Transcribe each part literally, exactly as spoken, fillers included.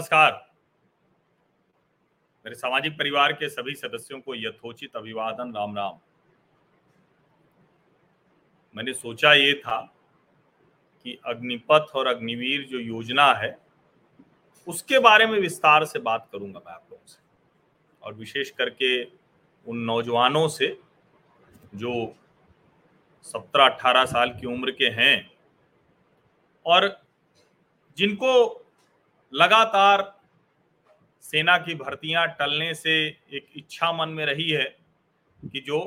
नमस्कार। मेरे सामाजिक परिवार के सभी सदस्यों को यथोचित अभिवादन, राम राम। मैंने सोचा ये था कि अग्निपथ और अग्निवीर जो योजना है उसके बारे में विस्तार से बात करूंगा मैं आप लोगों से, और विशेष करके उन नौजवानों से जो सत्रह अठारह साल की उम्र के हैं और जिनको लगातार सेना की भर्तियां टलने से एक इच्छा मन में रही है कि जो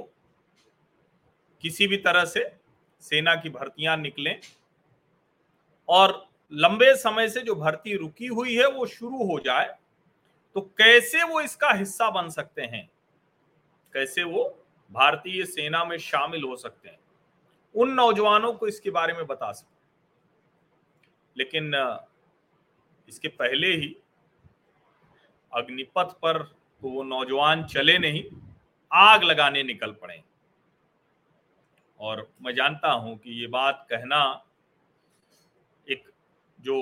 किसी भी तरह से सेना की भर्तियां निकलें और लंबे समय से जो भर्ती रुकी हुई है वो शुरू हो जाए, तो कैसे वो इसका हिस्सा बन सकते हैं, कैसे वो भारतीय सेना में शामिल हो सकते हैं, उन नौजवानों को इसके बारे में बता सकते। लेकिन इसके पहले ही अग्निपथ पर तो वो नौजवान चले नहीं, आग लगाने निकल पड़े। और मैं जानता हूं कि ये बात कहना एक जो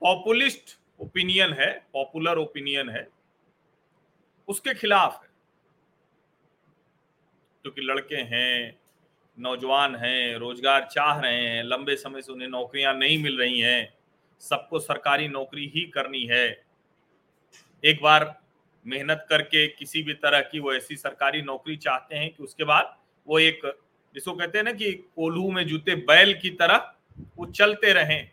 पॉपुलिस्ट ओपिनियन है, पॉपुलर ओपिनियन है, उसके खिलाफ है, क्योंकि लड़के हैं, नौजवान हैं, रोजगार चाह रहे हैं, लंबे समय से उन्हें नौकरियां नहीं मिल रही हैं, सबको सरकारी नौकरी ही करनी है। एक बार मेहनत करके किसी भी तरह की वो ऐसी सरकारी नौकरी चाहते हैं कि उसके बाद वो एक, जिसको कहते हैं ना कि कोल्हू में जूते बैल की तरह वो चलते रहें।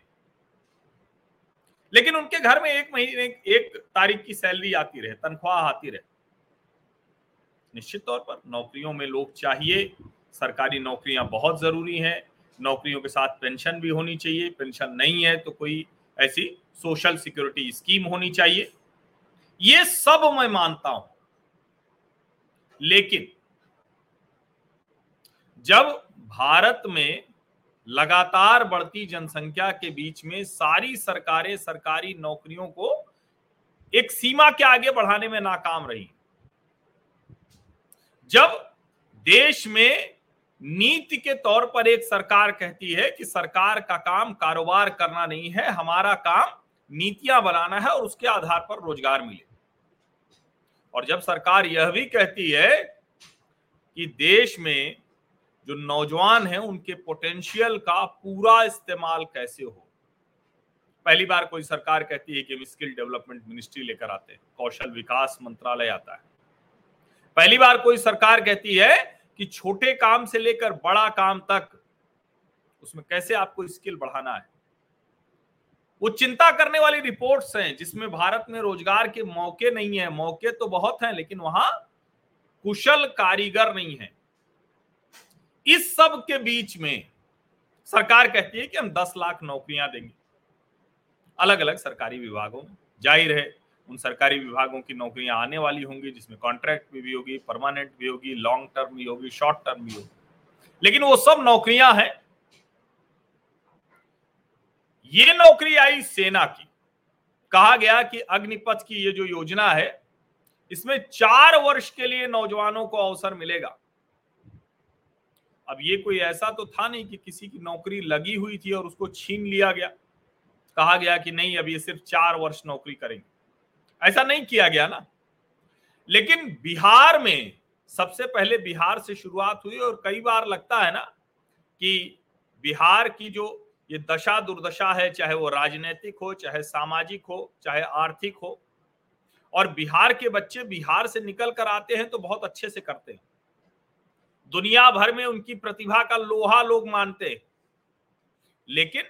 लेकिन उनके घर में एक महीने एक तारीख की सैलरी आती रहे, तनख्वाह आती रहे। निश्चित तौर पर नौकरियों में लोग चाहिए, सरकारी नौकरियां बहुत जरूरी हैं, नौकरियों के साथ पेंशन भी होनी चाहिए, पेंशन नहीं है तो कोई ऐसी सोशल सिक्योरिटी स्कीम होनी चाहिए, ये सब मैं मानता हूं। लेकिन जब भारत में लगातार बढ़ती जनसंख्या के बीच में सारी सरकारें सरकारी नौकरियों को एक सीमा के आगे बढ़ाने में नाकाम रही, जब देश में नीति के तौर पर एक सरकार कहती है कि सरकार का काम कारोबार करना नहीं है, हमारा काम नीतियां बनाना है और उसके आधार पर रोजगार मिले, और जब सरकार यह भी कहती है कि देश में जो नौजवान हैं उनके पोटेंशियल का पूरा इस्तेमाल कैसे हो। पहली बार कोई सरकार कहती है कि हम स्किल डेवलपमेंट मिनिस्ट्री लेकर आते हैं, कौशल विकास मंत्रालय आता है। पहली बार कोई सरकार कहती है कि छोटे काम से लेकर बड़ा काम तक उसमें कैसे आपको स्किल बढ़ाना है। वो चिंता करने वाली रिपोर्ट्स हैं जिसमें भारत में रोजगार के मौके नहीं है, मौके तो बहुत हैं लेकिन वहां कुशल कारीगर नहीं है। इस सब के बीच में सरकार कहती है कि हम दस लाख नौकरियां देंगे अलग अलग सरकारी विभागों में। जाहिर है उन सरकारी विभागों की नौकरियां आने वाली होंगी जिसमें कॉन्ट्रैक्ट भी होगी, परमानेंट भी होगी, लॉन्ग टर्म भी होगी, शॉर्ट टर्म भी होगी, लेकिन वो सब नौकरियां हैं। ये नौकरी आई सेना की। कहा गया कि अग्निपथ की ये जो योजना है इसमें चार वर्ष के लिए नौजवानों को अवसर मिलेगा। अब ये कोई ऐसा तो था नहीं कि किसी की नौकरी लगी हुई थी और उसको छीन लिया गया। कहा गया कि नहीं, अब ये सिर्फ चार वर्ष नौकरी करेंगे, ऐसा नहीं किया गया ना। लेकिन बिहार में सबसे पहले बिहार से शुरुआत हुई, और कई बार लगता है ना कि बिहार की जो ये दशा दुर्दशा है, चाहे वो राजनीतिक हो, चाहे सामाजिक हो, चाहे आर्थिक हो, और बिहार के बच्चे बिहार से निकल कर आते हैं तो बहुत अच्छे से करते हैं, दुनिया भर में उनकी प्रतिभा का लोहा लोग मानते हैं। लेकिन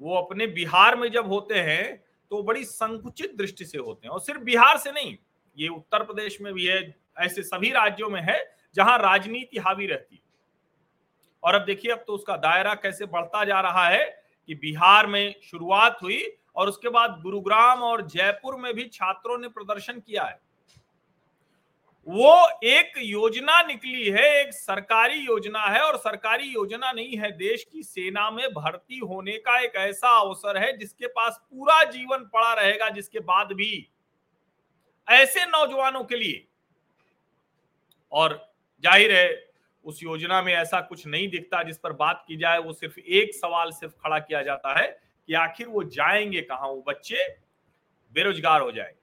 वो अपने बिहार में जब होते हैं तो बड़ी संकुचित दृष्टि से होते हैं। और सिर्फ बिहार से नहीं, ये उत्तर प्रदेश में भी है, ऐसे सभी राज्यों में है जहां राजनीति हावी रहती है। और अब देखिए, अब तो उसका दायरा कैसे बढ़ता जा रहा है कि बिहार में शुरुआत हुई और उसके बाद गुरुग्राम और जयपुर में भी छात्रों ने प्रदर्शन किया है। वो एक योजना निकली है, एक सरकारी योजना है, और सरकारी योजना नहीं है, देश की सेना में भर्ती होने का एक ऐसा अवसर है जिसके पास पूरा जीवन पड़ा रहेगा, जिसके बाद भी ऐसे नौजवानों के लिए। और जाहिर है उस योजना में ऐसा कुछ नहीं दिखता जिस पर बात की जाए। वो सिर्फ एक सवाल सिर्फ खड़ा किया जाता है कि आखिर वो जाएंगे कहाँ, वो बच्चे बेरोजगार हो जाएंगे।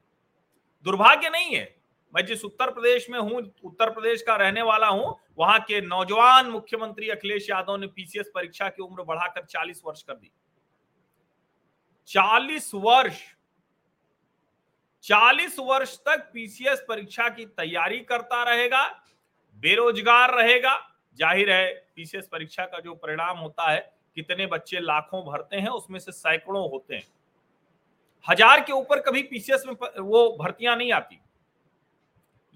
दुर्भाग्य नहीं है, मैं जिस उत्तर प्रदेश में हूँ, उत्तर प्रदेश का रहने वाला हूँ, वहां के नौजवान मुख्यमंत्री अखिलेश यादव ने पीसीएस परीक्षा की उम्र बढ़ाकर चालीस वर्ष कर दी। चालीस वर्ष चालीस वर्ष तक पीसीएस परीक्षा की तैयारी करता रहेगा, बेरोजगार रहेगा। जाहिर है पीसीएस परीक्षा का जो परिणाम होता है, कितने बच्चे लाखों भरते हैं, उसमें से सैकड़ों होते हैं, हजार के ऊपर कभी पीसीएस में वो भर्तियां नहीं आती।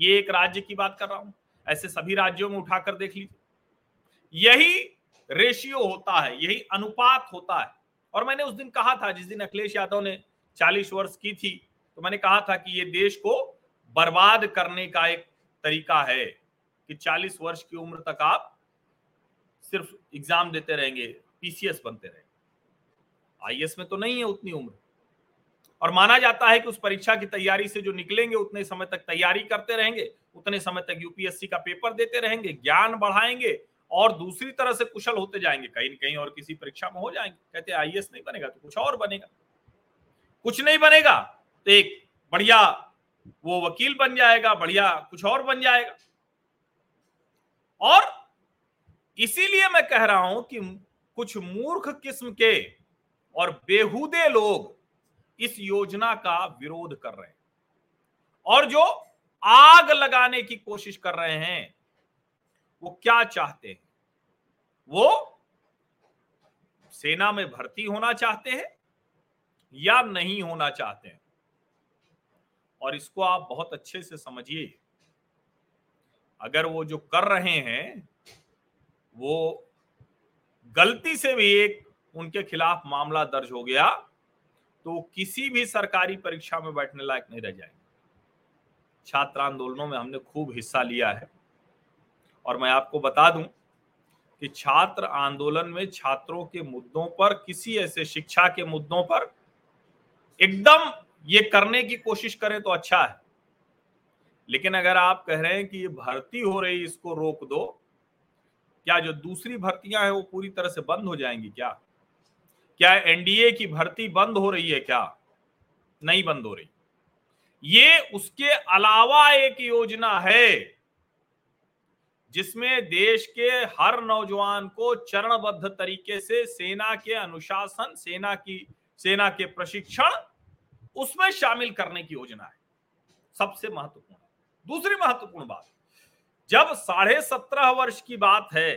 ये एक राज्य की बात कर रहा हूं, ऐसे सभी राज्यों में उठाकर देख लीजिए। यही रेशियो होता है, यही अनुपात होता है। और मैंने उस दिन कहा था, जिस दिन अखिलेश यादव ने चालीस वर्ष की थी, तो मैंने कहा था कि ये देश को बर्बाद करने का एक तरीका है कि चालीस वर्ष की उम्र तक आप सिर्फ एग्जाम देते रहेंगे, पीसीएस बनते रहेंगे। आईएएस में तो नहीं है उतनी उम्र, और माना जाता है कि उस परीक्षा की तैयारी से जो निकलेंगे उतने समय तक तैयारी करते रहेंगे, उतने समय तक यूपीएससी का पेपर देते रहेंगे, ज्ञान बढ़ाएंगे और दूसरी तरह से कुशल होते जाएंगे, कहीं न कहीं और किसी परीक्षा में हो जाएंगे। कहते हैं आईएएस नहीं बनेगा तो कुछ और बनेगा, कुछ नहीं बनेगा तो एक बढ़िया वो वकील बन जाएगा, बढ़िया कुछ और बन जाएगा। और इसीलिए मैं कह रहा हूं कि कुछ मूर्ख किस्म के और बेहूदे लोग इस योजना का विरोध कर रहे हैं और जो आग लगाने की कोशिश कर रहे हैं, वो क्या चाहते हैं? वो सेना में भर्ती होना चाहते हैं या नहीं होना चाहते हैं। और इसको आप बहुत अच्छे से समझिए, अगर वो जो कर रहे हैं वो गलती से भी एक उनके खिलाफ मामला दर्ज हो गया तो किसी भी सरकारी परीक्षा में बैठने लायक नहीं रह जाएंगे। छात्र आंदोलनों में हमने खूब हिस्सा लिया है और मैं आपको बता दूं कि छात्र आंदोलन में छात्रों के मुद्दों पर, किसी ऐसे शिक्षा के मुद्दों पर एकदम ये करने की कोशिश करें तो अच्छा है, लेकिन अगर आप कह रहे हैं कि ये भर्ती हो रही इसको रोक दो, क्या जो दूसरी भर्तियां हैं वो पूरी तरह से बंद हो जाएंगी? क्या क्या एनडीए की भर्ती बंद हो रही है? क्या नहीं बंद हो रही। ये उसके अलावा एक योजना है जिसमें देश के हर नौजवान को चरणबद्ध तरीके से सेना के अनुशासन, सेना की सेना के प्रशिक्षण, उसमें शामिल करने की योजना है। सबसे महत्वपूर्ण, दूसरी महत्वपूर्ण बात, जब साढ़े सत्रह वर्ष की बात है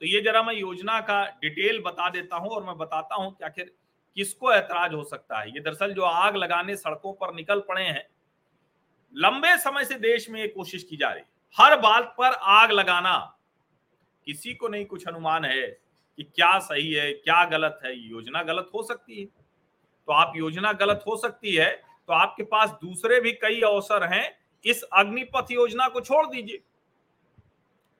तो ये जरा मैं योजना का डिटेल बता देता हूं और मैं बताता हूं कि आखिर किसको ऐतराज हो सकता है। ये दरअसल जो आग लगाने सड़कों पर निकल पड़े हैं, लंबे समय से देश में ये कोशिश की जा रही है, हर बात पर आग लगाना। किसी को नहीं कुछ अनुमान है कि क्या सही है क्या गलत है। योजना गलत हो सकती है तो आप योजना गलत हो सकती है तो आपके पास दूसरे भी कई अवसर हैं। इस अग्निपथ योजना को छोड़ दीजिए।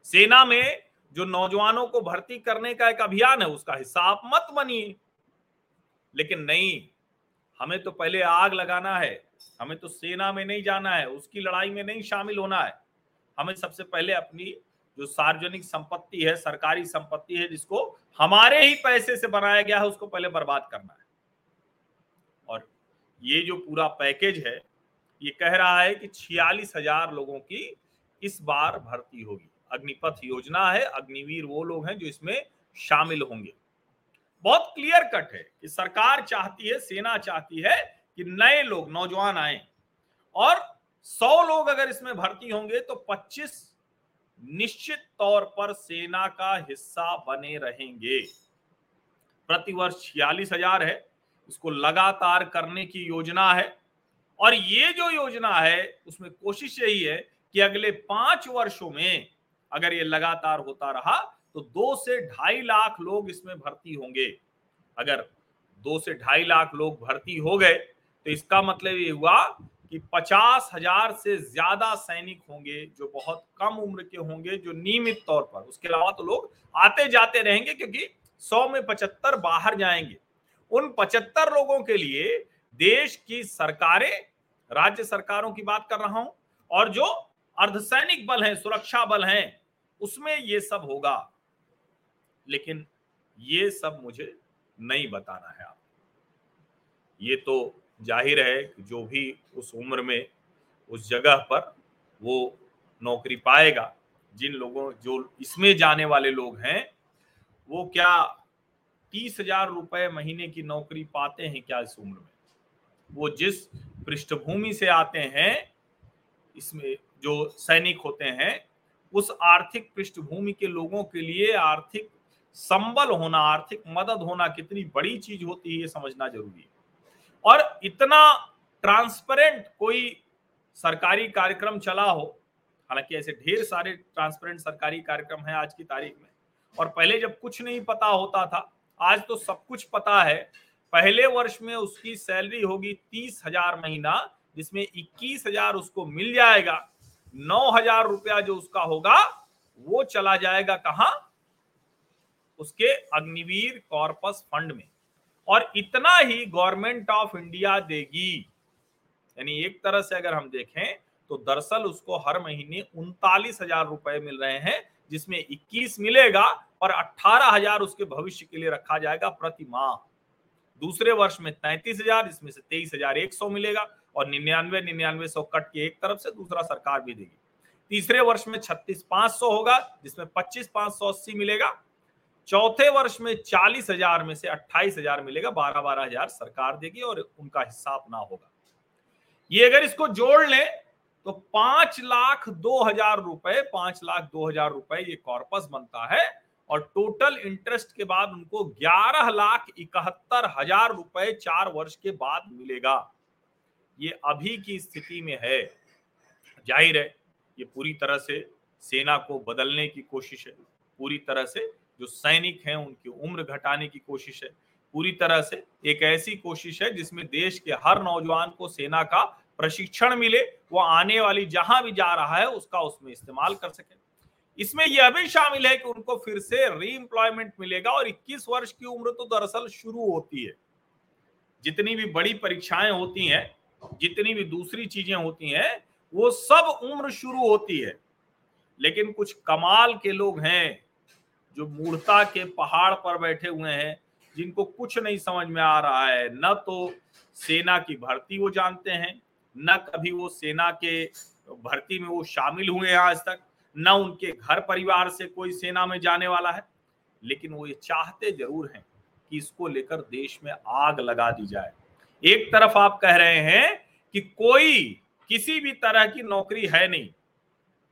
सेना में जो नौजवानों को भर्ती करने का एक अभियान है, उसका हिस्सा आप मत बनिए। लेकिन नहीं, हमें तो पहले आग लगाना है, हमें तो सेना में नहीं जाना है, उसकी लड़ाई में नहीं शामिल होना है। हमें सबसे पहले अपनी जो सार्वजनिक संपत्ति है, सरकारी संपत्ति है, जिसको हमारे ही पैसे से बनाया गया है, उसको पहले बर्बाद करना है। और ये जो पूरा पैकेज है, ये कह रहा है कि छियालीस हजार लोगों की इस बार भर्ती होगी। अग्निपथ योजना है, अग्निवीर वो लोग हैं जो इसमें शामिल होंगे। बहुत क्लियर कट है कि सरकार चाहती है, सेना चाहती है कि नए लोग, नौजवान आए। और सौ लोग अगर इसमें भर्ती होंगे तो पच्चीस निश्चित तौर पर सेना का हिस्सा बने रहेंगे। प्रतिवर्ष छियालीस हजार है, इसको लगातार करने की योजना है। और ये जो योजना है उसमें कोशिश यही है कि अगले पांच वर्षों में अगर ये लगातार होता रहा तो दो से ढाई लाख लोग इसमें भर्ती होंगे। अगर दो से ढाई लाख लोग भर्ती हो गए तो इसका मतलब ये हुआ कि पचास हजार से ज्यादा सैनिक होंगे जो बहुत कम उम्र के होंगे, जो नियमित तौर पर, उसके अलावा तो लोग आते जाते रहेंगे क्योंकि सौ में पचहत्तर बाहर जाएंगे। उन पचहत्तर लोगों के लिए देश की सरकारें, राज्य सरकारों की बात कर रहा हूं, और जो अर्धसैनिक बल हैं, सुरक्षा बल हैं, उसमें ये सब होगा। लेकिन ये सब मुझे नहीं बताना है आप। ये तो जाहिर है जो भी उस उम्र में उस जगह पर वो नौकरी पाएगा। जिन लोगों जो इसमें जाने वाले लोग हैं वो क्या तीस हजार रुपये महीने की नौकरी पाते हैं क्या इस उम्र में? वो जिस पृष्ठभूमि से आते हैं, इसमें जो सैनिक होते हैं, उस आर्थिक पृष्ठभूमि के लोगों के लिए आर्थिक संबल होना, आर्थिक मदद होना कितनी बड़ी चीज होती है ये समझना जरूरी है। और इतना ट्रांसपेरेंट कोई सरकारी कार्यक्रम चला हो, हालांकि ऐसे ढेर सारे ट्रांसपेरेंट सरकारी कार्यक्रम हैं आज की तारीख में, और पहले जब कुछ नहीं पता होता था, आज तो सब कुछ पता है। पहले वर्ष में उसकी सैलरी होगी तीस हजार महीना, जिसमें इक्कीस हजार उसको मिल जाएगा, नौ हजार रुपया जो उसका होगा वो चला जाएगा कहाँ? उसके अग्निवीर कॉर्पस फंड में। और इतना ही गवर्नमेंट ऑफ इंडिया देगी। यानी एक तरह से अगर हम देखें तो दरअसल उसको हर महीने उनतालीस हजार रुपए मिल रहे हैं, जिसमें इक्कीस मिलेगा और अठारह हजार उसके भविष्य के लिए रखा जाएगा प्रति माह। दूसरे वर्ष में तैंतीस हजार, जिसमें से तेईस हजार एक सौ मिलेगा और निन्यानवे निन्यानवे सौ कट के एक तरफ से दूसरा सरकार भी देगी। तीसरे वर्ष में छत्तीस पांच सौ होगा, जिसमें पच्चीस पांच सौ अस्सी मिलेगा। चौथे वर्ष में चालीस हजार में से अट्ठाईस हजार मिलेगा, बारह बारह हजार सरकार देगी और उनका हिस्सा अपना होगा। ये अगर इसको जोड़ लें तो पांच लाख दो हजार रुपए पांच लाख दो हजार रुपए ये कॉर्पस बनता है। और टोटल इंटरेस्ट के बाद उनको ग्यारह लाख इकहत्तर हजार रुपए चार वर्ष के बाद मिलेगा। ये अभी की स्थिति में है। जाहिर है ये पूरी तरह से सेना को बदलने की कोशिश है, पूरी तरह से जो सैनिक हैं उनकी उम्र घटाने की कोशिश है, पूरी तरह से एक ऐसी कोशिश है जिसमें देश के हर नौजवान को सेना का प्रशिक्षण मिले, वो आने वाली जहां भी जा रहा है उसका उसमें इस्तेमाल कर सके। इसमें यह भी शामिल है कि उनको फिर से रीएम्प्लॉयमेंट मिलेगा। और इक्कीस वर्ष की उम्र तो दरअसल शुरू होती है। जितनी भी बड़ी परीक्षाएं होती हैं, जितनी भी दूसरी चीजें होती हैं, वो सब उम्र शुरू होती है। लेकिन कुछ कमाल के लोग हैं जो मूर्ता के पहाड़ पर बैठे हुए हैं, जिनको कुछ नहीं समझ में आ रहा है। न तो सेना की भर्ती वो जानते हैं, न कभी वो सेना के भर्ती में वो शामिल हुए हैं आज तक, न उनके घर परिवार से कोई सेना में जाने वाला है। लेकिन वो ये चाहते जरूर हैं कि इसको लेकर देश में आग लगा दी जाए। एक तरफ आप कह रहे हैं कि कोई किसी भी तरह की नौकरी है नहीं,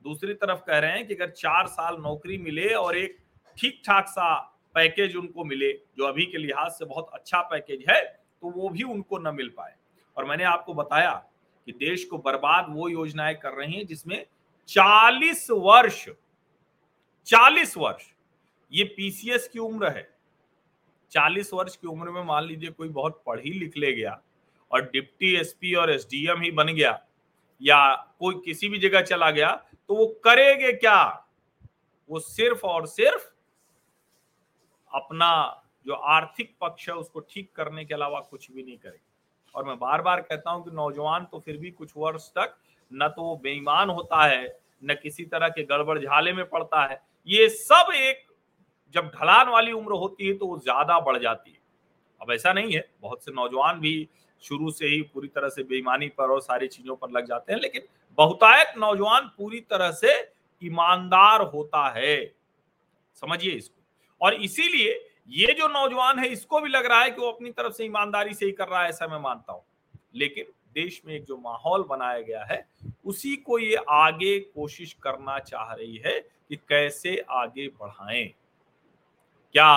दूसरी तरफ कह रहे हैं कि अगर चार साल नौकरी मिले और एक ठीक ठाक सा पैकेज उनको मिले, जो अभी के लिहाज से बहुत अच्छा पैकेज है, तो वो भी उनको न मिल पाए। और मैंने आपको बताया कि देश को बर्बाद वो योजनाएं कर रही हैं जिसमें चालीस वर्ष चालीस वर्ष ये पीसीएस की उम्र है। चालीस वर्ष की उम्र में मान लीजिए कोई बहुत पढ़ी लिख ले गया और डिप्टी एसपी और एसडीएम ही बन गया या कोई किसी भी जगह चला गया, तो वो करेंगे क्या? वो सिर्फ और सिर्फ अपना जो आर्थिक पक्ष है उसको ठीक करने के अलावा कुछ भी नहीं करेंगे। और मैं बार बार कहता हूं कि नौजवान तो फिर भी कुछ वर्ष तक न तो वो बेईमान होता है, न किसी तरह के गड़बड़ झाले में पड़ता है। ये सब एक जब ढलान वाली उम्र होती है तो वो ज्यादा बढ़ जाती है। अब ऐसा नहीं है, बहुत से नौजवान भी शुरू से ही पूरी तरह से बेईमानी पर और सारी चीजों पर लग जाते हैं, लेकिन बहुतायत नौजवान पूरी तरह से ईमानदार होता है। समझिए इसको। और इसीलिए ये जो नौजवान है इसको भी लग रहा है कि वो अपनी तरफ से ईमानदारी से ही कर रहा है, ऐसा मैं मानता हूँ। लेकिन देश में एक जो माहौल बनाया गया है उसी को ये आगे कोशिश करना चाह रही है कि कैसे आगे बढ़ाएं। क्या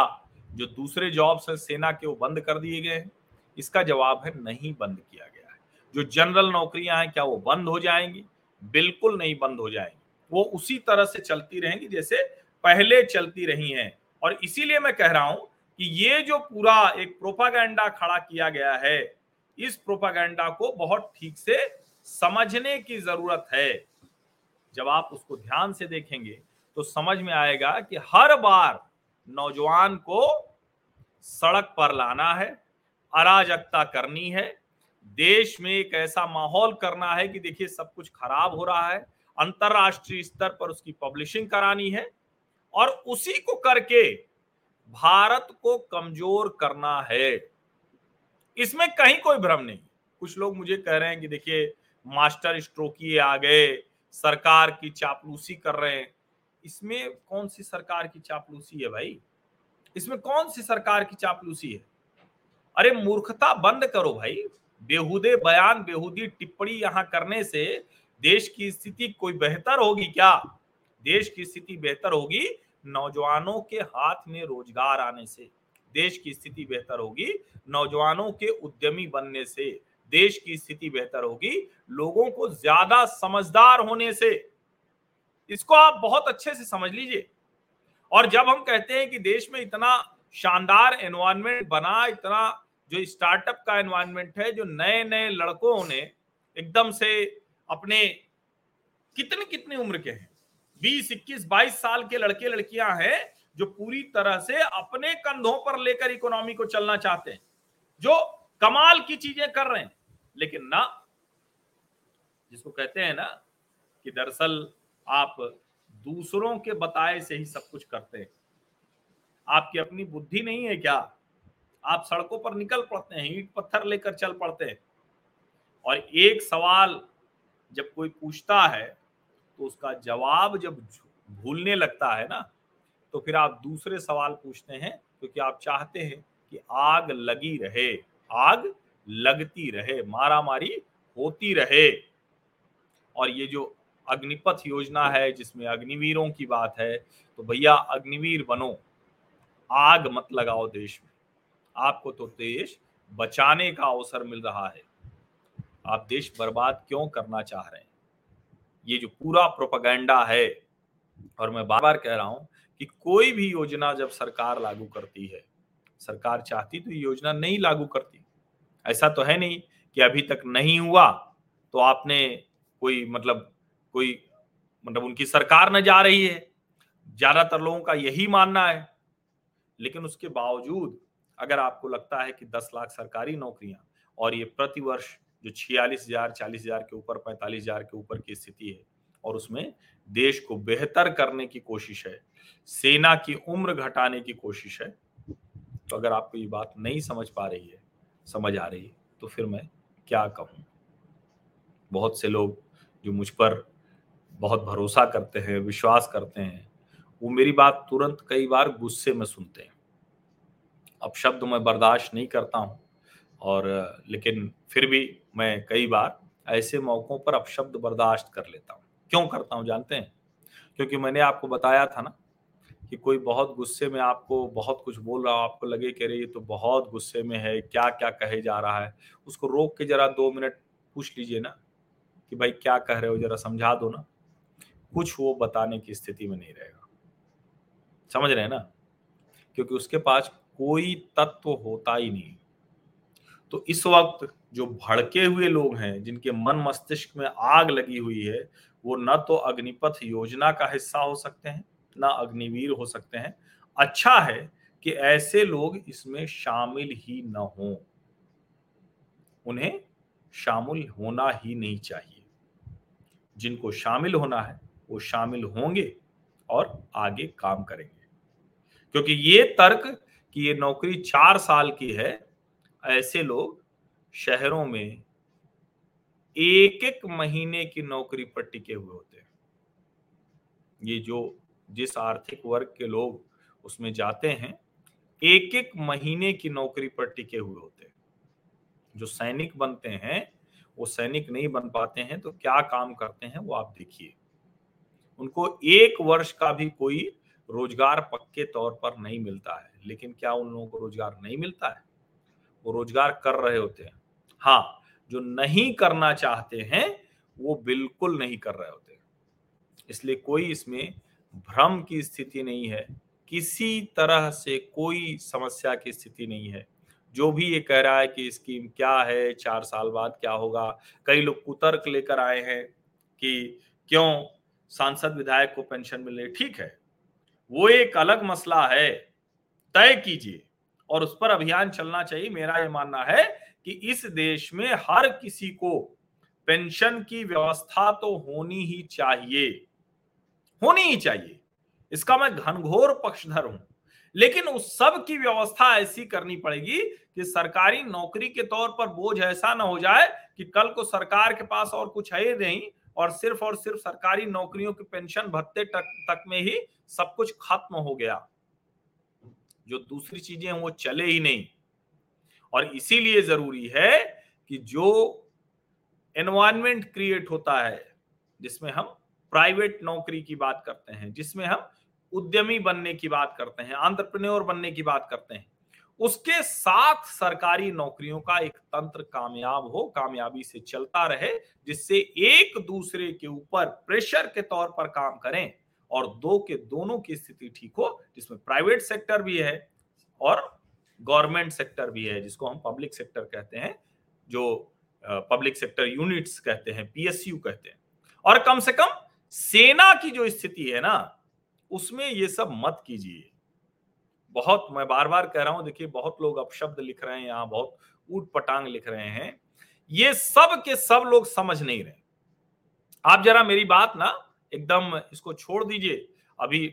जो दूसरे जॉब्स हैं सेना के वो बंद कर दिए गए हैं? इसका जवाब है नहीं बंद किया गया है। जो जनरल नौकरियां हैं क्या वो बंद हो जाएंगी? बिल्कुल नहीं बंद हो जाएंगी, वो उसी तरह से चलती रहेंगी जैसे पहले चलती रही हैं। और इसीलिए मैं कह रहा हूं कि ये जो पूरा एक प्रोपागेंडा खड़ा किया गया है, इस प्रोपागेंडा को बहुत ठीक से समझने की जरूरत है। जब आप उसको ध्यान से देखेंगे तो समझ में आएगा कि हर बार नौजवान को सड़क पर लाना है, अराजकता करनी है, देश में एक ऐसा माहौल करना है कि देखिए सब कुछ खराब हो रहा है, अंतरराष्ट्रीय स्तर पर उसकी पब्लिशिंग करानी है और उसी को करके भारत को कमजोर करना है। इसमें कहीं कोई भ्रम नहीं। कुछ लोग मुझे कह रहे हैं कि देखिए मास्टर स्ट्रोकी आ गए, सरकार की चापलूसी कर रहे हैं। इसमें कौन सी सरकार की चापलूसी है भाई? इसमें कौन सी सरकार की चापलूसी है? अरे मूर्खता बंद करो भाई। बेहुदे बयान, बेहुदी टिप्पणी यहां करने से देश की स्थिति कोई बेहतर होगी क्या? देश की स्थिति बेहतर होगी नौजवानों के हाथ में रोजगार आने से। देश की स्थिति बेहतर होगी नौजवानों के उद्यमी बनने से। देश की स्थिति बेहतर होगी लोगों को ज्यादा समझदार होने से। इसको आप बहुत अच्छे से समझ लीजिए। और जब हम कहते हैं कि देश में इतना शानदार एनवायरनमेंट बना, इतना जो स्टार्टअप का एनवायरनमेंट है, जो नए नए लड़कों ने एकदम से अपने कितने कितने उम्र के हैं, बीस, इक्कीस, बाईस साल के लड़के लड़कियां हैं जो पूरी तरह से अपने कंधों पर लेकर इकोनॉमी को चलना चाहते हैं, जो कमाल की चीजें कर रहे हैं। लेकिन ना, जिसको कहते हैं ना कि दरअसल आप दूसरों के बताए से ही सब कुछ करते हैं। आपकी अपनी बुद्धि नहीं है क्या? आप सड़कों पर निकल पड़ते हैं, ईंट पत्थर लेकर चल पड़ते हैं। और एक सवाल जब कोई पूछता है तो उसका जवाब जब भूलने लगता है ना, तो फिर आप दूसरे सवाल पूछते हैं, क्योंकि आप चाहते हैं कि आग लगी रहे, आग लगती रहे, मारामारी होती रहे। और ये जो अग्निपथ योजना है जिसमें अग्निवीरों की बात है, तो भैया अग्निवीर बनो, आग मत लगाओ देश में। आपको तो देश बचाने का अवसर मिल रहा है, आप देश बर्बाद क्यों करना चाह रहे हैं? ये जो पूरा प्रोपेगेंडा है, और मैं बार बार कह रहा हूं कि कोई भी योजना जब सरकार लागू करती है, सरकार चाहती तो ये योजना नहीं लागू करती। ऐसा तो है नहीं कि अभी तक नहीं हुआ तो आपने कोई मतलब कोई मतलब उनकी सरकार न जा रही है, ज्यादातर लोगों का यही मानना है। लेकिन उसके बावजूद अगर आपको लगता है कि दस लाख सरकारी नौकरियां और ये प्रतिवर्ष जो छियालीस हज़ार, चालीस हज़ार के ऊपर, पैंतालीस हज़ार के ऊपर की स्थिति है, और उसमें देश को बेहतर करने की कोशिश है, सेना की उम्र घटाने की कोशिश है, तो अगर आपको ये बात नहीं समझ पा रही है, समझ आ रही है, तो फिर मैं क्या कहूँ। बहुत से लोग जो मुझ पर बहुत भरोसा करते हैं, विश्वास करते हैं, वो मेरी बात तुरंत कई बार गुस्से में सुनते हैं। अब शब्द मैं बर्दाश्त नहीं करता हूं, और लेकिन फिर भी मैं कई बार ऐसे मौक़ों पर अपशब्द बर्दाश्त कर लेता हूं। क्यों करता हूं जानते हैं? क्योंकि मैंने आपको बताया था ना कि कोई बहुत गुस्से में आपको बहुत कुछ बोल रहा हो, आपको लगे कि अरे ये तो बहुत गुस्से में है, क्या क्या कहे जा रहा है, उसको रोक के जरा दो मिनट पूछ लीजिए ना कि भाई क्या कह रहे हो, जरा समझा दो ना। कुछ वो बताने की स्थिति में नहीं रहेगा, समझ रहे हैं ना, क्योंकि उसके पास कोई तत्व होता ही नहीं। तो इस वक्त जो भड़के हुए लोग हैं, जिनके मन मस्तिष्क में आग लगी हुई है, वो न तो अग्निपथ योजना का हिस्सा हो सकते हैं, ना अग्निवीर हो सकते हैं। अच्छा है कि ऐसे लोग इसमें शामिल ही न हों, उन्हें शामिल होना ही नहीं चाहिए। जिनको शामिल होना है वो शामिल होंगे और आगे काम करेंगे, क्योंकि ये तर्क कि ये नौकरी चार साल की है, ऐसे लोग शहरों में एक एक महीने की नौकरी पर टिके हुए होते हैं। ये जो जिस आर्थिक वर्ग के लोग उसमें जाते हैं, एक एक महीने की नौकरी पर टिके हुए होते हैं। जो सैनिक बनते हैं वो सैनिक नहीं बन पाते हैं, तो क्या काम करते हैं वो आप देखिए। उनको एक वर्ष का भी कोई रोजगार पक्के तौर पर नहीं मिलता है, लेकिन क्या उन लोगों को रोजगार नहीं मिलता है? वो रोजगार कर रहे होते हैं। हाँ, जो नहीं करना चाहते हैं वो बिल्कुल नहीं कर रहे होते हैं। इसलिए कोई इसमें भ्रम की स्थिति नहीं है, किसी तरह से कोई समस्या की स्थिति नहीं है। जो भी ये कह रहा है कि स्कीम क्या है, चार साल बाद क्या होगा, कई लोग कुतर्क लेकर आए हैं कि क्यों सांसद विधायक को पेंशन मिल रही, ठीक है, वो एक अलग मसला है, तय कीजिए और उस पर अभियान चलना चाहिए। मेरा ये मानना है कि इस देश में हर किसी को पेंशन की व्यवस्था तो होनी ही चाहिए, होनी ही चाहिए। इसका मैं घनघोर पक्षधर हूं, लेकिन उस सब की व्यवस्था ऐसी करनी पड़ेगी कि सरकारी नौकरी के तौर पर बोझ ऐसा ना हो जाए कि कल को सरकार के पास और कुछ है नहीं और सिर्फ और सिर्फ सरकारी नौकरियों के पेंशन भत्ते तक, तक में ही सब कुछ खत्म हो गया। जो दूसरी चीजें हैं वो चले ही नहीं। और इसीलिए जरूरी है कि जो एनवायरनमेंट क्रिएट होता है, जिसमें हम प्राइवेट नौकरी की बात करते हैं, जिसमें हम उद्यमी बनने की बात करते हैं, एंटरप्रेन्योर बनने की बात करते हैं, उसके साथ सरकारी नौकरियों का एक तंत्र कामयाब हो, कामयाबी से चलता रहे, जिससे एक दूसरे के ऊपर प्रेशर के तौर पर काम करें और दो के दोनों की स्थिति ठीक हो, जिसमें प्राइवेट सेक्टर भी है और गवर्नमेंट सेक्टर भी है, जिसको हम पब्लिक सेक्टर कहते हैं, जो पब्लिक सेक्टर यूनिट्स कहते हैं, पीएसयू कहते हैं। और कम से कम सेना की जो स्थिति है ना, उसमें ये सब मत कीजिए। बहुत मैं बार बार कह रहा हूं, देखिए बहुत लोग अपशब्द लिख रहे हैं यहाँ, बहुत ऊट पटांग लिख रहे हैं, ये सब के सब लोग समझ नहीं रहे। आप जरा मेरी बात ना एकदम इसको छोड़ दीजिए अभी,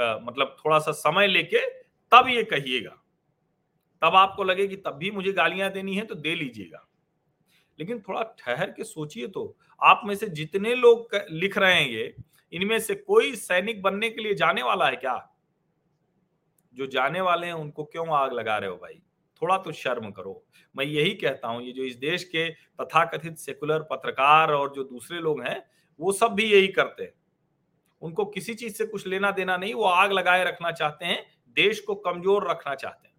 आ, मतलब थोड़ा सा समय लेके तब ये कहिएगा, तब आपको लगे कि तब भी मुझे गालियां देनी है तो दे लीजिएगा, लेकिन थोड़ा ठहर के सोचिए। तो आप में से जितने लोग लिख रहे हैं, इनमें से कोई सैनिक बनने के लिए जाने वाला है क्या? जो जाने वाले हैं उनको क्यों आग लगा रहे हो भाई? थोड़ा तो शर्म करो। मैं यही कहता हूं, ये जो इस देश के तथाकथित सेकुलर पत्रकार और जो दूसरे लोग हैं वो सब भी यही करते हैं। उनको किसी चीज से कुछ लेना देना नहीं, वो आग लगाए रखना चाहते हैं, देश को कमजोर रखना चाहते हैं।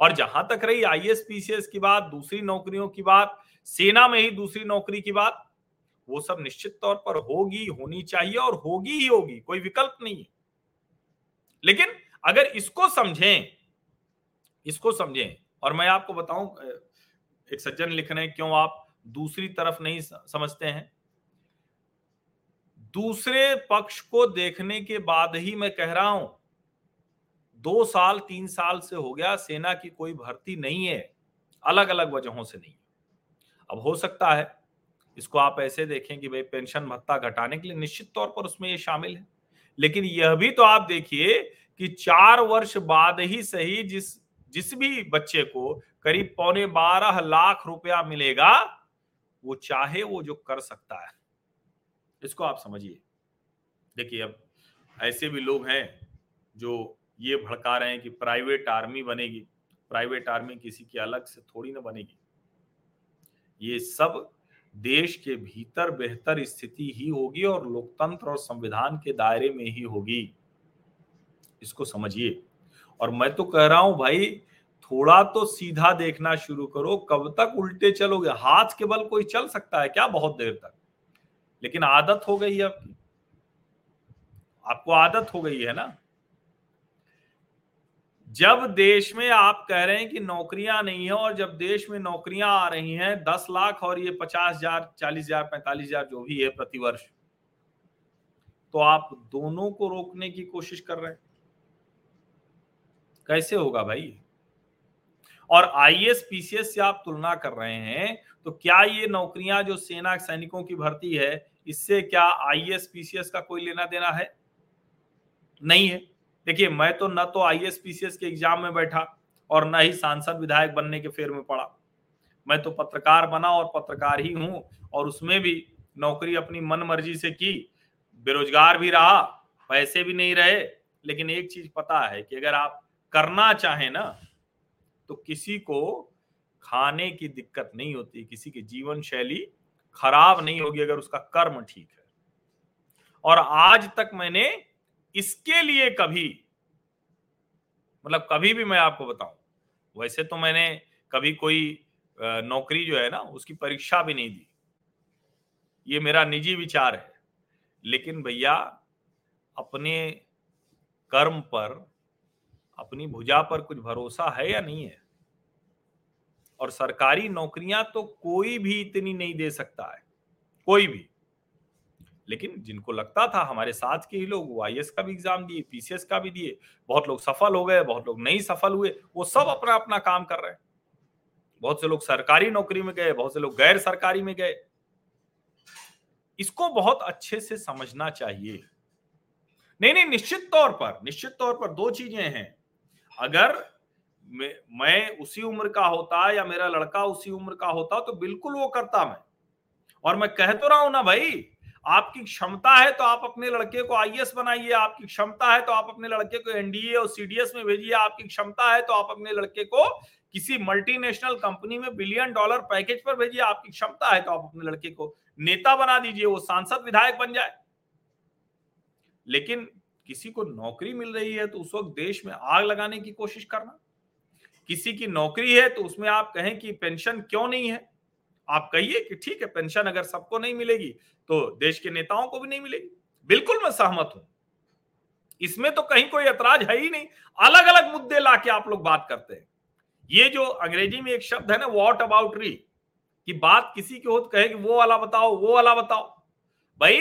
और जहां तक रही आईएएस पीसीएस की बात, दूसरी नौकरियों की बात, सेना में ही दूसरी नौकरी की बात, वो सब निश्चित तौर पर होगी, होनी चाहिए और होगी ही होगी, कोई विकल्प नहीं है। लेकिन अगर इसको समझें, इसको समझें, और मैं आपको बताऊं, एक सज्जन लिख रहे हैं, क्यों आप दूसरी तरफ नहीं समझते हैं? दूसरे पक्ष को देखने के बाद ही मैं कह रहा हूं, दो साल तीन साल से हो गया सेना की कोई भर्ती नहीं है, अलग अलग वजहों से नहीं। अब हो सकता है इसको आप ऐसे देखें कि भाई पेंशन भत्ता घटाने के लिए, निश्चित तौर पर उसमें ये शामिल है, लेकिन यह भी तो आप देखिए कि चार वर्ष बाद ही सही, जिस जिस भी बच्चे को करीब पौने बारह लाख रुपया मिलेगा, वो चाहे वो जो कर सकता है। इसको आप समझिए। देखिए अब ऐसे भी लोग हैं जो ये भड़का रहे हैं कि प्राइवेट आर्मी बनेगी। प्राइवेट आर्मी किसी की अलग से थोड़ी ना बनेगी। ये सब देश के भीतर बेहतर स्थिति ही होगी और लोकतंत्र और संविधान के दायरे में ही होगी। इसको समझिए। और मैं तो कह रहा हूं भाई, थोड़ा तो सीधा देखना शुरू करो। कब तक उल्टे चलोगे? हाथ के बल कोई चल सकता है क्या बहुत देर तक? लेकिन आदत हो गई है आपकी, आपको आदत हो गई है ना। जब देश में आप कह रहे हैं कि नौकरियां नहीं है, और जब देश में नौकरियां आ रही हैं दस लाख और ये पचास हजार चालीस हजार पैंतालीस हजार जो भी है प्रतिवर्ष, तो आप दोनों को रोकने की कोशिश कर रहे हैं। कैसे होगा भाई? और आईएएस पीसीएस से आप तुलना कर रहे हैं, तो क्या ये नौकरियां जो सेना सैनिकों की भर्ती है, इससे क्या आईएएस पीसीएस का कोई लेना देना है? नहीं है। देखिए मैं तो न तो आईएएस पीसीएस के एग्जाम में बैठा और न ही सांसद विधायक बनने के फेर में पड़ा। मैं तो पत्रकार बना और पत्रकार ही हूं, और उसमें भी नौकरी अपनी मन मर्जी से की, बेरोजगार भी रहा, पैसे भी नहीं रहे। लेकिन एक चीज पता है कि अगर आप करना चाहें ना, तो किसी को खाने की दिक्कत नहीं होती, किसी की जीवन शैली खराब नहीं होगी, अगर उसका कर्म ठीक है। और आज तक मैंने इसके लिए कभी, मतलब कभी भी, मैं आपको बताऊं, वैसे तो मैंने कभी कोई नौकरी जो है ना उसकी परीक्षा भी नहीं दी, ये मेरा निजी विचार है। लेकिन भैया अपने कर्म पर, अपनी भुजा पर कुछ भरोसा है या नहीं है? और सरकारी नौकरियां तो कोई भी इतनी नहीं दे सकता है, कोई भी। लेकिन जिनको लगता था, हमारे साथ के ही लोग आईएएस का भी एग्जाम दिए, पीसीएस का भी दिए, बहुत लोग सफल हो गए, बहुत लोग नहीं सफल हुए, वो सब अपना अपना काम कर रहे हैं। बहुत से लोग सरकारी नौकरी में गए, बहुत से लोग गैर सरकारी में गए। इसको बहुत अच्छे से समझना चाहिए। नहीं नहीं निश्चित तौर पर, निश्चित तौर पर दो चीजें हैं। अगर मैं, मैं उसी उम्र का होता या मेरा लड़का उसी उम्र का होता तो बिल्कुल वो करता मैं। और मैं कह तो रहा हूं ना भाई, आपकी क्षमता है तो आप अपने लड़के को आईएएस बनाइए, आपकी क्षमता है तो आप अपने लड़के को एनडीए और सीडीएस में भेजिए, आपकी क्षमता है तो आप अपने लड़के को किसी मल्टीनेशनल कंपनी में बिलियन डॉलर पैकेज पर भेजिए, आपकी क्षमता है तो आप अपने लड़के को नेता बना दीजिए, वो सांसद विधायक बन जाए। लेकिन किसी को नौकरी मिल रही है तो उस वक्त देश में आग लगाने की कोशिश करना, किसी की नौकरी है तो उसमें आप कहें कि पेंशन क्यों नहीं है। आप कहिए कि ठीक है पेंशन अगर सबको नहीं मिलेगी तो देश के नेताओं को भी नहीं मिलेगी, बिल्कुल मैं सहमत हूं, इसमें तो कहीं कोई एतराज है ही नहीं। अलग अलग मुद्दे लाके आप लोग बात करते हैं। ये जो अंग्रेजी में एक शब्द है ना व्हाट अबाउटरी, कि बात किसी की हो तो कहे कि वो वाला बताओ वो वाला बताओ। भाई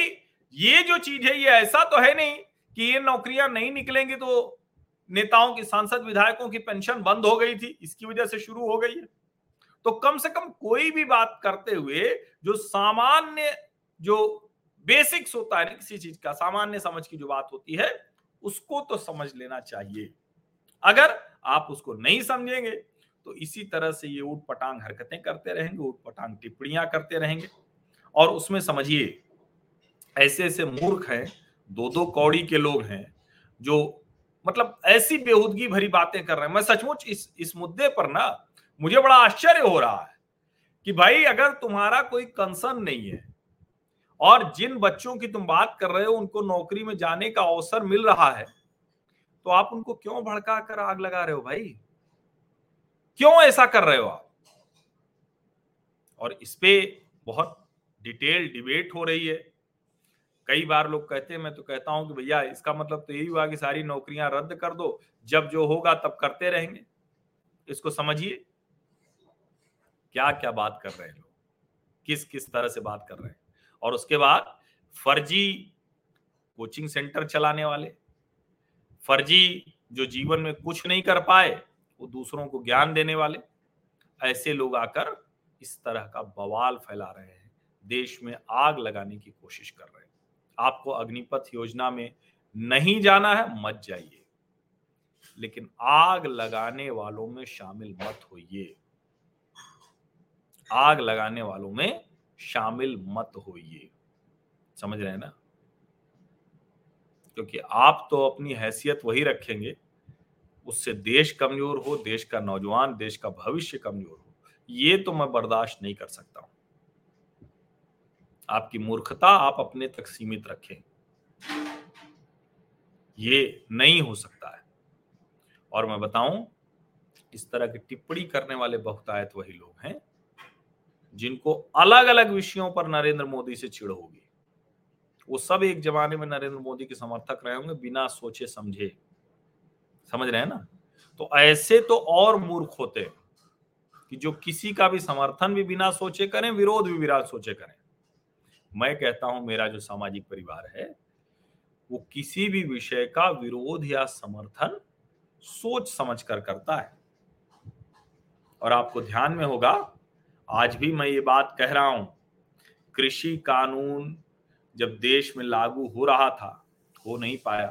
ये जो चीज है ये ऐसा तो है नहीं कि ये नौकरियां नहीं निकलेंगी तो नेताओं की सांसद विधायकों की पेंशन बंद हो गई थी इसकी वजह से शुरू हो गई है। तो कम से कम कोई भी बात करते हुए जो सामान्य जो बेसिक्स होता है ना किसी चीज का, सामान्य समझ की जो बात होती है उसको तो समझ लेना चाहिए। अगर आप उसको नहीं समझेंगे तो इसी तरह से ये ऊट पटांग हरकतें करते रहेंगे, ऊट पटांग टिप्पणियां करते रहेंगे। और उसमें समझिए ऐसे ऐसे मूर्ख हैं, दो दो कौड़ी के लोग हैं जो मतलब ऐसी बेहूदगी भरी बातें कर रहे हैं। मैं सचमुच इस इस मुद्दे पर ना मुझे बड़ा आश्चर्य हो रहा है कि भाई अगर तुम्हारा कोई कंसर्न नहीं है और जिन बच्चों की तुम बात कर रहे हो उनको नौकरी में जाने का अवसर मिल रहा है तो आप उनको क्यों भड़का कर आग लगा रहे हो भाई, क्यों ऐसा कर रहे हो आप। और इस पे बहुत डिटेल डिबेट हो रही है। कई बार लोग कहते हैं, मैं तो कहता हूं कि भैया इसका मतलब तो यही हुआ कि सारी नौकरियां रद्द कर दो, जब जो होगा तब करते रहेंगे। इसको समझिए क्या क्या बात कर रहे हैं लोग, किस किस तरह से बात कर रहे हैं। और उसके बाद फर्जी कोचिंग सेंटर चलाने वाले, फर्जी जो जीवन में कुछ नहीं कर पाए वो दूसरों को ज्ञान देने वाले, ऐसे लोग आकर इस तरह का बवाल फैला रहे हैं, देश में आग लगाने की कोशिश कर रहे हैं। आपको अग्निपथ योजना में नहीं जाना है, मत जाइए, लेकिन आग लगाने वालों में शामिल मत होइए, आग लगाने वालों में शामिल मत होइए। समझ रहे हैं ना, क्योंकि आप तो अपनी हैसियत वही रखेंगे, उससे देश कमजोर हो, देश का नौजवान, देश का भविष्य कमजोर हो, ये तो मैं बर्दाश्त नहीं कर सकता हूं। आपकी मूर्खता आप अपने तक सीमित रखें, ये नहीं हो सकता है। और मैं बताऊं, इस तरह की टिप्पणी करने वाले बहुतायत वही लोग हैं जिनको अलग अलग विषयों पर नरेंद्र मोदी से चिढ़ होगी। वो सब एक जमाने में नरेंद्र मोदी के समर्थक रहे होंगे बिना सोचे समझे। समझ रहे हैं ना, तो ऐसे तो और मूर्ख होते हैं कि जो किसी का भी समर्थन भी बिना सोचे करें, विरोध भी बिना सोचे करें। मैं कहता हूं मेरा जो सामाजिक परिवार है वो किसी भी विषय का विरोध या समर्थन सोच समझ कर करता है। और आपको ध्यान में होगा आज भी मैं ये बात कह रहा हूं, कृषि कानून जब देश में लागू हो रहा था, हो नहीं पाया,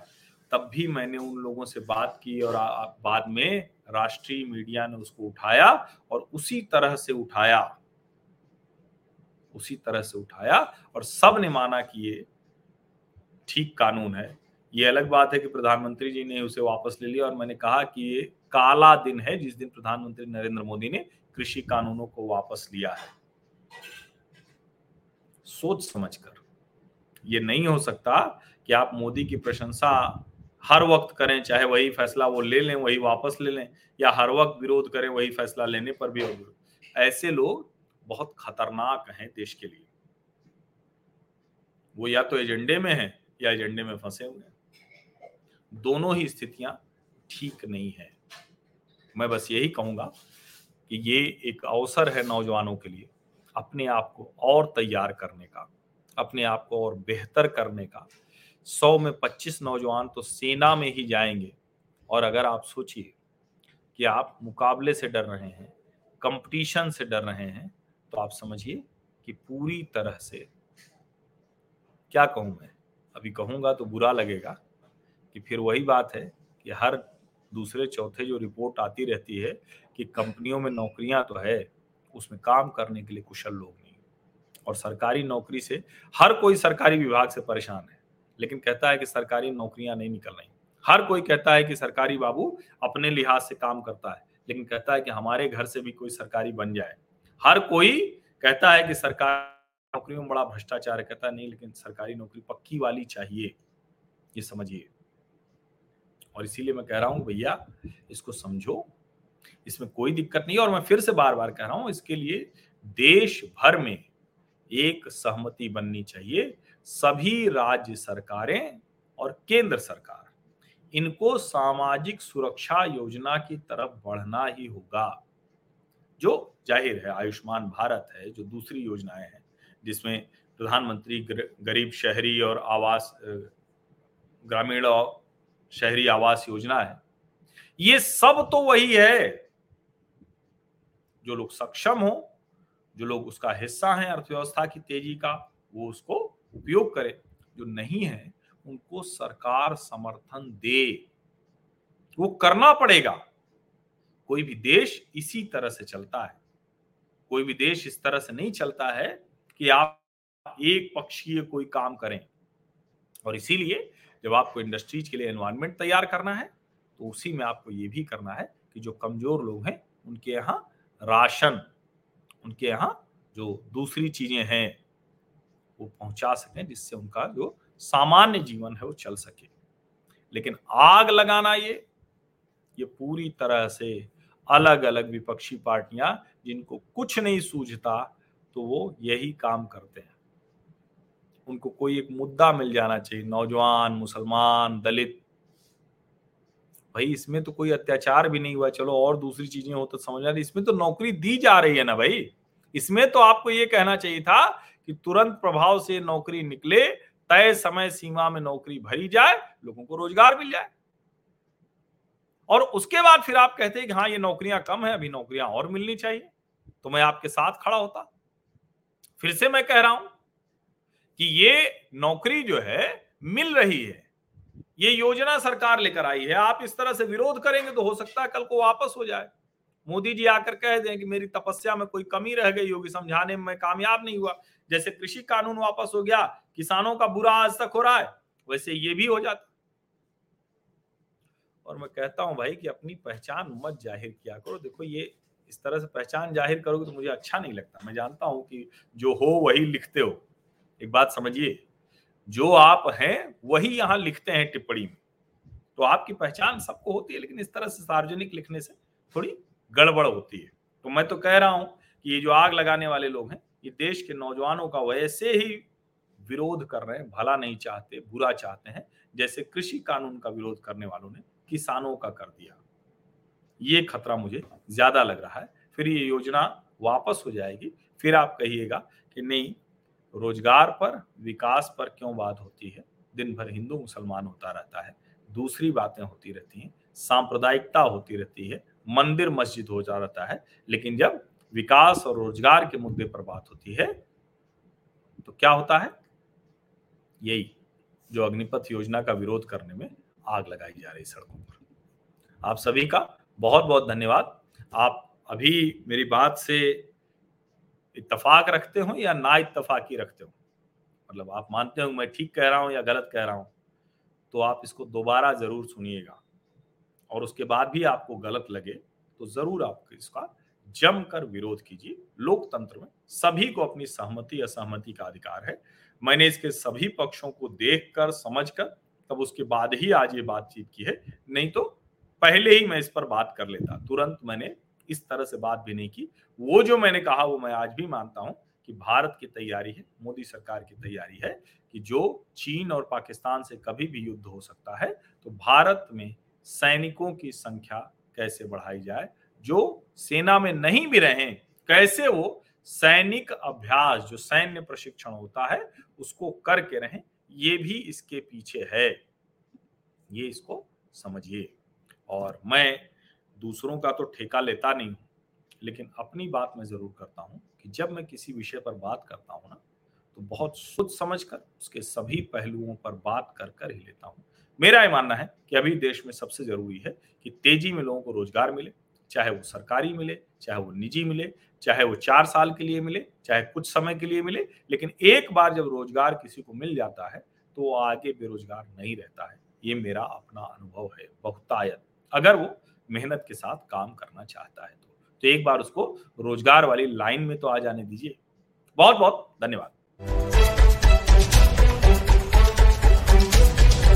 तब भी मैंने उन लोगों से बात की और बाद में राष्ट्रीय मीडिया ने उसको उठाया और उसी तरह से उठाया उसी तरह से उठाया और सब ने माना कि ये ठीक कानून है। ये अलग बात है कि प्रधानमंत्री जी ने उसे वापस ले लिया और मैंने कहा कि ये काला दिन है जिस दिन प्रधानमंत्री नरेंद्र मोदी ने कृषि कानूनों को वापस लिया है। सोच समझकर, ये नहीं हो सकता कि आप मोदी की प्रशंसा हर वक्त करें, चाहे वही फैसला वो ले लें वही वापस ले लें, या हर वक्त विरोध करें वही फैसला लेने पर भी विरोध। ऐसे लोग बहुत खतरनाक हैं देश के लिए। वो या तो एजेंडे में हैं या एजेंडे में फंसे हुए हैं। दोनों ही स्थितियां ठीक नहीं है। मैं बस यही कहूंगा कि ये एक अवसर है नौजवानों के लिए अपने आप को और तैयार करने का, अपने आप को और बेहतर करने का। सौ में पच्चीस नौजवान तो सेना में ही जाएंगे। और अगर आप सोचिए कि आप मुकाबले से डर रहे हैं, कंपटीशन से डर रहे हैं, तो आप समझिए कि पूरी तरह से, क्या कहूँ मैं, अभी कहूँगा तो बुरा लगेगा कि फिर वही बात है कि हर दूसरे चौथे जो रिपोर्ट आती रहती है कि कंपनियों में नौकरियां तो है, उसमें काम करने के लिए कुशल लोग नहीं, और सरकारी नौकरी से हर कोई सरकारी विभाग से परेशान है, लेकिन कहता है कि सरकारी नौकरियां नहीं निकल रही। हर कोई कहता है कि सरकारी बाबू अपने लिहाज से काम करता है, लेकिन कहता है कि हमारे घर से भी कोई सरकारी बन जाए। हर कोई कहता है कि सरकारी नौकरियों में बड़ा भ्रष्टाचार, कहता है नहीं लेकिन सरकारी नौकरी पक्की वाली चाहिए। ये समझिए, और इसीलिए मैं कह रहा हूं भैया इसको समझो, इसमें कोई दिक्कत नहीं है। और मैं फिर से बार बार कह रहा हूं, इसके लिए देश भर में एक सहमति बननी चाहिए। सभी राज्य सरकारें और केंद्र सरकार, इनको सामाजिक सुरक्षा योजना की तरफ बढ़ना ही होगा, जो जाहिर है आयुष्मान भारत है, जो दूसरी योजनाएं हैं जिसमें प्रधानमंत्री गरीब शहरी और आवास ग्रामीण और शहरी आवास योजना है। ये सब तो वही है, जो लोग सक्षम हो, जो लोग उसका हिस्सा हैं अर्थव्यवस्था की तेजी का, वो उसको उपयोग करें। जो नहीं है उनको सरकार समर्थन दे, वो करना पड़ेगा। कोई भी देश इसी तरह से चलता है, कोई भी देश इस तरह से नहीं चलता है कि आप एक पक्षीय कोई काम करें। और इसीलिए जब आपको इंडस्ट्रीज के लिए एनवायरनमेंट तैयार करना है, तो उसी में आपको ये भी करना है कि जो कमजोर लोग हैं उनके यहाँ राशन, उनके यहाँ जो दूसरी चीजें हैं वो पहुंचा सकें, जिससे उनका जो सामान्य जीवन है वो चल सके। लेकिन आग लगाना ये ये पूरी तरह से अलग अलग विपक्षी पार्टियां, जिनको कुछ नहीं सूझता तो वो यही काम करते हैं। उनको कोई एक मुद्दा मिल जाना चाहिए, नौजवान, मुसलमान, दलित, भाई इसमें तो कोई अत्याचार भी नहीं हुआ, चलो और दूसरी चीजें हो तो समझ आती, इसमें तो नौकरी दी जा रही है ना भाई। इसमें तो आपको ये कहना चाहिए था कि तुरंत प्रभाव से नौकरी निकले, तय समय सीमा में नौकरी भरी जाए, लोगों को रोजगार मिल जाए। और उसके बाद फिर आप कहते हैं कि हाँ ये नौकरियां कम है, अभी नौकरियां और मिलनी चाहिए, तो मैं आपके साथ खड़ा होता। फिर से मैं कह रहा हूं कि ये नौकरी जो है मिल रही है, ये योजना सरकार लेकर आई है, आप इस तरह से विरोध करेंगे तो हो सकता है कल को वापस हो जाए। मोदी जी आकर कह दें कि मेरी तपस्या में कोई कमी रह गई होगी, समझाने में कामयाब नहीं हुआ। जैसे कृषि कानून वापस हो गया, किसानों का बुरा आज तक हो रहा है, वैसे ये भी हो जाता। और मैं कहता हूं भाई कि अपनी पहचान मत जाहिर किया करो। देखो ये इस तरह से पहचान जाहिर करोगे तो मुझे अच्छा नहीं लगता। मैं जानता हूं कि जो हो वही लिखते हो, एक बात समझिए, जो आप हैं वही यहाँ लिखते हैं टिप्पणी में, तो आपकी पहचान सबको होती है। लेकिन इस तरह से सार्वजनिक लिखने से थोड़ी गड़बड़ होती है। तो मैं तो कह रहा हूं कि ये जो आग लगाने वाले लोग हैं, ये देश के नौजवानों का वैसे ही विरोध कर रहे हैं, भला नहीं चाहते, बुरा चाहते हैं, जैसे कृषि कानून का विरोध करने वालों ने किसानों का कर दिया। ये खतरा मुझे ज्यादा लग रहा है। फिर ये योजना वापस हो जाएगी, फिर आप कहिएगा कि नहीं रोजगार पर, विकास पर क्यों बात होती है, दिन भर हिंदू मुसलमान होता रहता है, दूसरी बातें होती रहती हैं, सांप्रदायिकता होती रहती है, मंदिर मस्जिद हो जा रहता है। लेकिन जब विकास और रोजगार के मुद्दे पर बात होती है तो क्या होता है, यही जो अग्निपथ योजना का विरोध करने में आग लगाई जा रही सड़कों पर। आप सभी का बहुत बहुत धन्यवाद। आप अभी मेरी बात से इत्तफाक रखते हो या ना इत्तफाकी रखते हो, मतलब आप मानते हो मैं ठीक कह रहा हूं या गलत कह रहा हूं, तो आप इसको दोबारा जरूर सुनिएगा। और उसके बाद भी आपको गलत लगे तो जरूर आप इसका जमकर विरोध कीजिए। लोकतंत्र में सभी को अपनी सहमति असहमति का अधिकार है। मैंने इसके सभी पक्षों को देखकर समझकर तब उसके बाद ही आज ये बातचीत की है, नहीं तो पहले ही मैं इस पर बात कर लेता। तुरंत मैंने इस तरह से बात भी नहीं की। वो जो मैंने कहा वो मैं आज भी मानता हूं कि भारत की तैयारी है, मोदी सरकार की तैयारी है कि जो चीन और पाकिस्तान से कभी भी युद्ध हो सकता है, तो भारत में सैनिकों की संख्या कैसे बढ़ाई जाए, जो सेना में नहीं भी रहें कैसे वो सैनिक अभ्यास, जो सैन्य प्रशिक्षण होता है, उसको करके रहें। ये भी इसके पीछे है, ये इसको समझिए। और मैं दूसरों का तो ठेका लेता नहीं हूँ, लेकिन अपनी बात मैं जरूर करता हूँ कि जब मैं किसी विषय पर बात करता हूँ ना, तो बहुत सोच समझ कर उसके सभी पहलुओं पर बात कर कर ही लेता हूँ। मेरा ये मानना है कि अभी देश में सबसे जरूरी है कि तेजी में लोगों को रोजगार मिले, चाहे वो सरकारी मिले, चाहे वो निजी मिले, चाहे वो चार साल के लिए मिले, चाहे कुछ समय के लिए मिले, लेकिन एक बार जब रोजगार किसी को मिल जाता है तो वो आगे बेरोजगार नहीं रहता है। ये मेरा अपना अनुभव है बहुतायत, अगर वो मेहनत के साथ काम करना चाहता है तो, तो एक बार उसको रोजगार वाली लाइन में तो आ जाने दीजिए। बहुत बहुत धन्यवाद।